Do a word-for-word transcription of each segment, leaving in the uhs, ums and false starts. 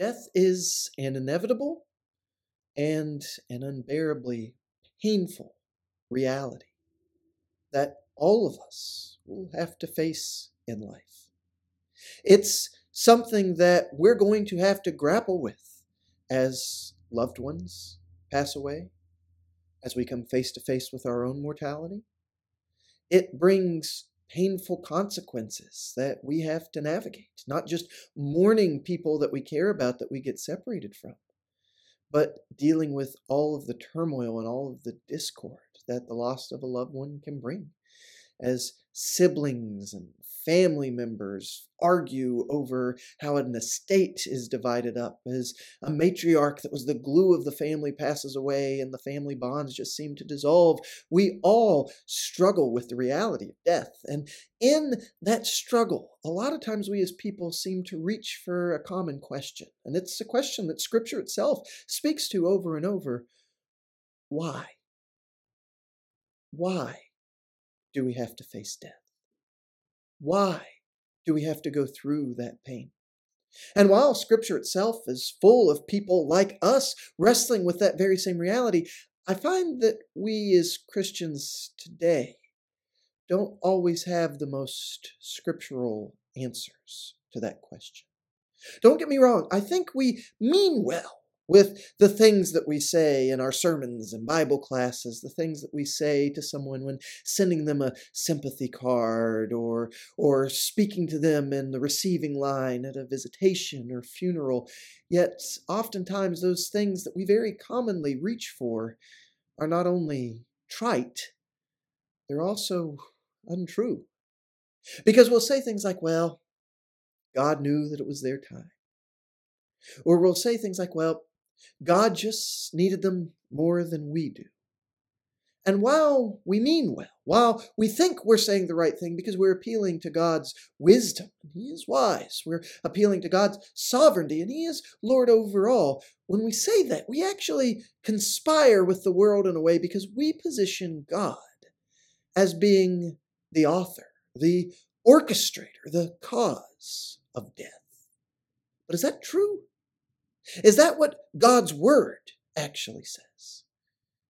Death is an inevitable and an unbearably painful reality that all of us will have to face in life. It's something that we're going to have to grapple with as loved ones pass away, as we come face to face with our own mortality. It brings painful consequences that we have to navigate, not just mourning people that we care about that we get separated from, but dealing with all of the turmoil and all of the discord that the loss of a loved one can bring, as siblings and family members argue over how an estate is divided up, as a matriarch that was the glue of the family passes away and the family bonds just seem to dissolve. We all struggle with the reality of death. And in that struggle, a lot of times we as people seem to reach for a common question. And it's a question that Scripture itself speaks to over and over. Why? Why do we have to face death? Why do we have to go through that pain? And while Scripture itself is full of people like us wrestling with that very same reality, I find that we as Christians today don't always have the most scriptural answers to that question. Don't get me wrong, I think we mean well with the things that we say in our sermons and Bible classes, the things that we say to someone when sending them a sympathy card or, or speaking to them in the receiving line at a visitation or funeral. Yet oftentimes those things that we very commonly reach for are not only trite, they're also untrue. Because we'll say things like, well, God knew that it was their time. Or we'll say things like, well, God just needed them more than we do. And while we mean well, while we think we're saying the right thing because we're appealing to God's wisdom, and He is wise, we're appealing to God's sovereignty, and He is Lord over all, when we say that, we actually conspire with the world in a way because we position God as being the author, the orchestrator, the cause of death. But is that true? Is that what God's word actually says?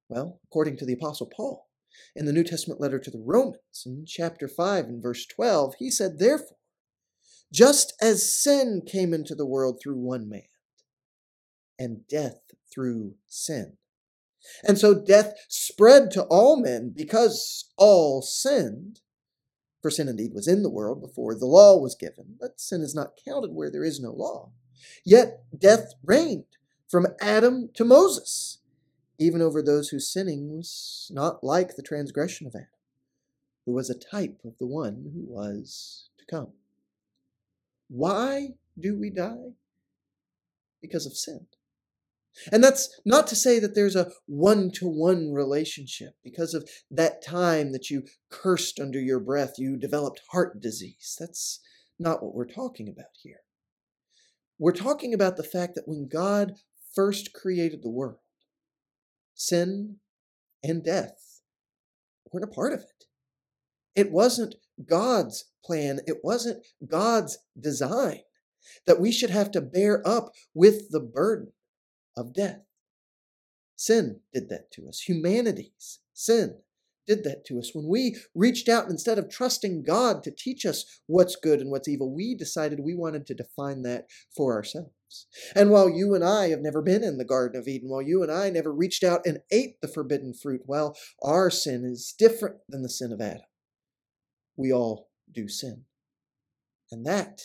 Well, according to the Apostle Paul, in the New Testament letter to the Romans, in chapter five and verse twelve, he said, therefore, just as sin came into the world through one man, and death through sin, and so death spread to all men because all sinned, for sin indeed was in the world before the law was given, but sin is not counted where there is no law. Yet death reigned from Adam to Moses, even over those whose sinning was not like the transgression of Adam, who was a type of the one who was to come. Why do we die? Because of sin. And that's not to say that there's a one-to-one relationship. Because of that time that you cursed under your breath, you developed heart disease. That's not what we're talking about here. We're talking about the fact that when God first created the world, sin and death weren't a part of it. It wasn't God's plan. It wasn't God's design that we should have to bear up with the burden of death. Sin did that to us. Humanity's sin did that to us. When we reached out, instead of trusting God to teach us what's good and what's evil, we decided we wanted to define that for ourselves. And while you and I have never been in the Garden of Eden, while you and I never reached out and ate the forbidden fruit, while our sin is different than the sin of Adam, we all do sin. And that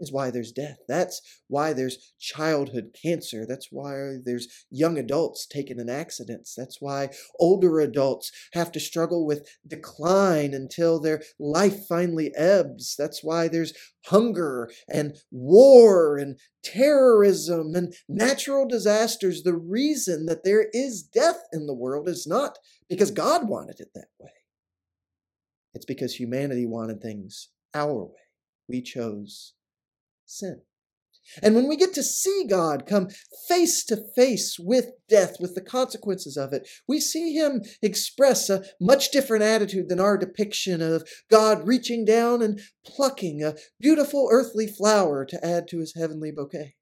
is why there's death. That's why there's childhood cancer. That's why there's young adults taken in accidents. That's why older adults have to struggle with decline until their life finally ebbs. That's why there's hunger and war and terrorism and natural disasters. The reason that there is death in the world is not because God wanted it that way. It's because humanity wanted things our way. We chose sin. And when we get to see God come face to face with death, with the consequences of it, we see Him express a much different attitude than our depiction of God reaching down and plucking a beautiful earthly flower to add to His heavenly bouquet.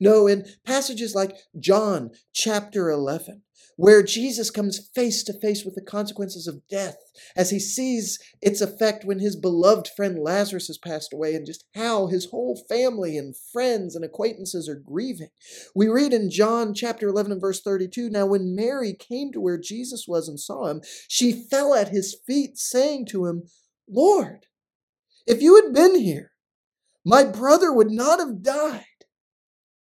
No, in passages like John chapter eleven, where Jesus comes face to face with the consequences of death as he sees its effect when his beloved friend Lazarus has passed away and just how his whole family and friends and acquaintances are grieving. We read in John chapter eleven and verse thirty-two, "Now when Mary came to where Jesus was and saw him, she fell at his feet, saying to him, 'Lord, if you had been here, my brother would not have died.'"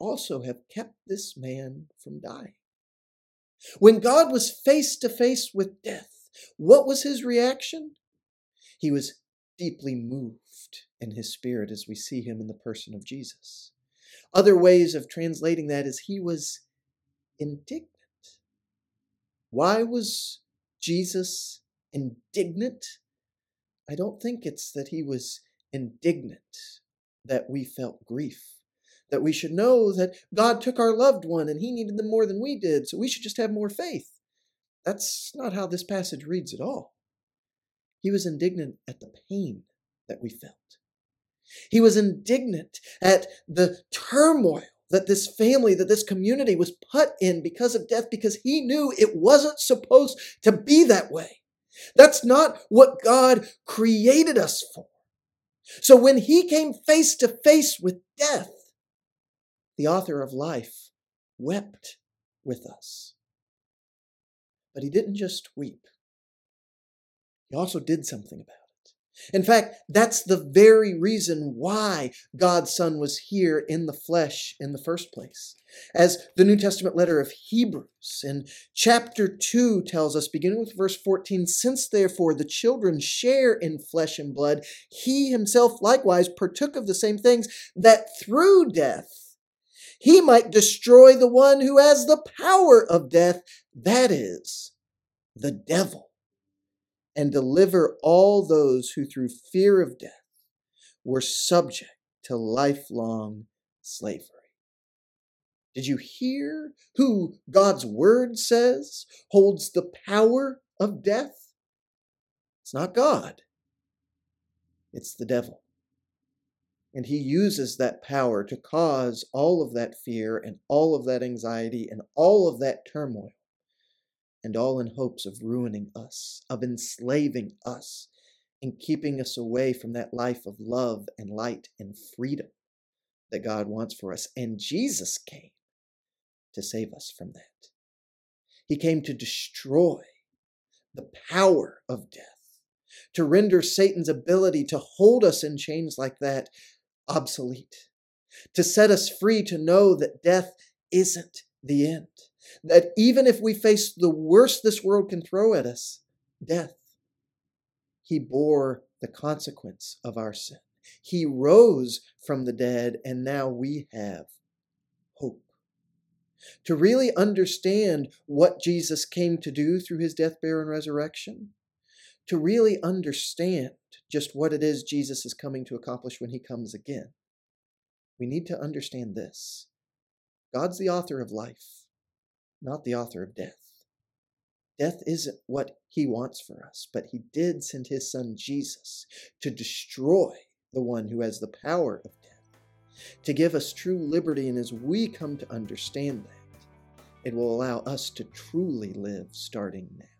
also have kept this man from dying?" When God was face to face with death, what was his reaction? He was deeply moved in his spirit, as we see him in the person of Jesus. Other ways of translating that is he was indignant. Why was Jesus indignant? I don't think it's that he was indignant that we felt grief, that we should know that God took our loved one and he needed them more than we did, so we should just have more faith. That's not how this passage reads at all. He was indignant at the pain that we felt. He was indignant at the turmoil that this family, that this community was put in because of death, because he knew it wasn't supposed to be that way. That's not what God created us for. So when he came face to face with death, the author of life wept with us. But he didn't just weep. He also did something about it. In fact, that's the very reason why God's Son was here in the flesh in the first place. As the New Testament letter of Hebrews in chapter two tells us, beginning with verse fourteen, "Since therefore the children share in flesh and blood, he himself likewise partook of the same things, that through death he might destroy the one who has the power of death, that is, the devil, and deliver all those who through fear of death were subject to lifelong slavery." Did you hear who God's word says holds the power of death? It's not God. It's the devil. And he uses that power to cause all of that fear and all of that anxiety and all of that turmoil, and all in hopes of ruining us, of enslaving us, and keeping us away from that life of love and light and freedom that God wants for us. And Jesus came to save us from that. He came to destroy the power of death, to render Satan's ability to hold us in chains like that obsolete, to set us free to know that death isn't the end, that even if we face the worst this world can throw at us, death, he bore the consequence of our sin. He rose from the dead, and now we have hope. To really understand what Jesus came to do through his death, burial, and resurrection, to really understand just what it is Jesus is coming to accomplish when he comes again, we need to understand this. God's the author of life, not the author of death. Death isn't what he wants for us, but he did send his son Jesus to destroy the one who has the power of death, to give us true liberty, and as we come to understand that, it will allow us to truly live starting now.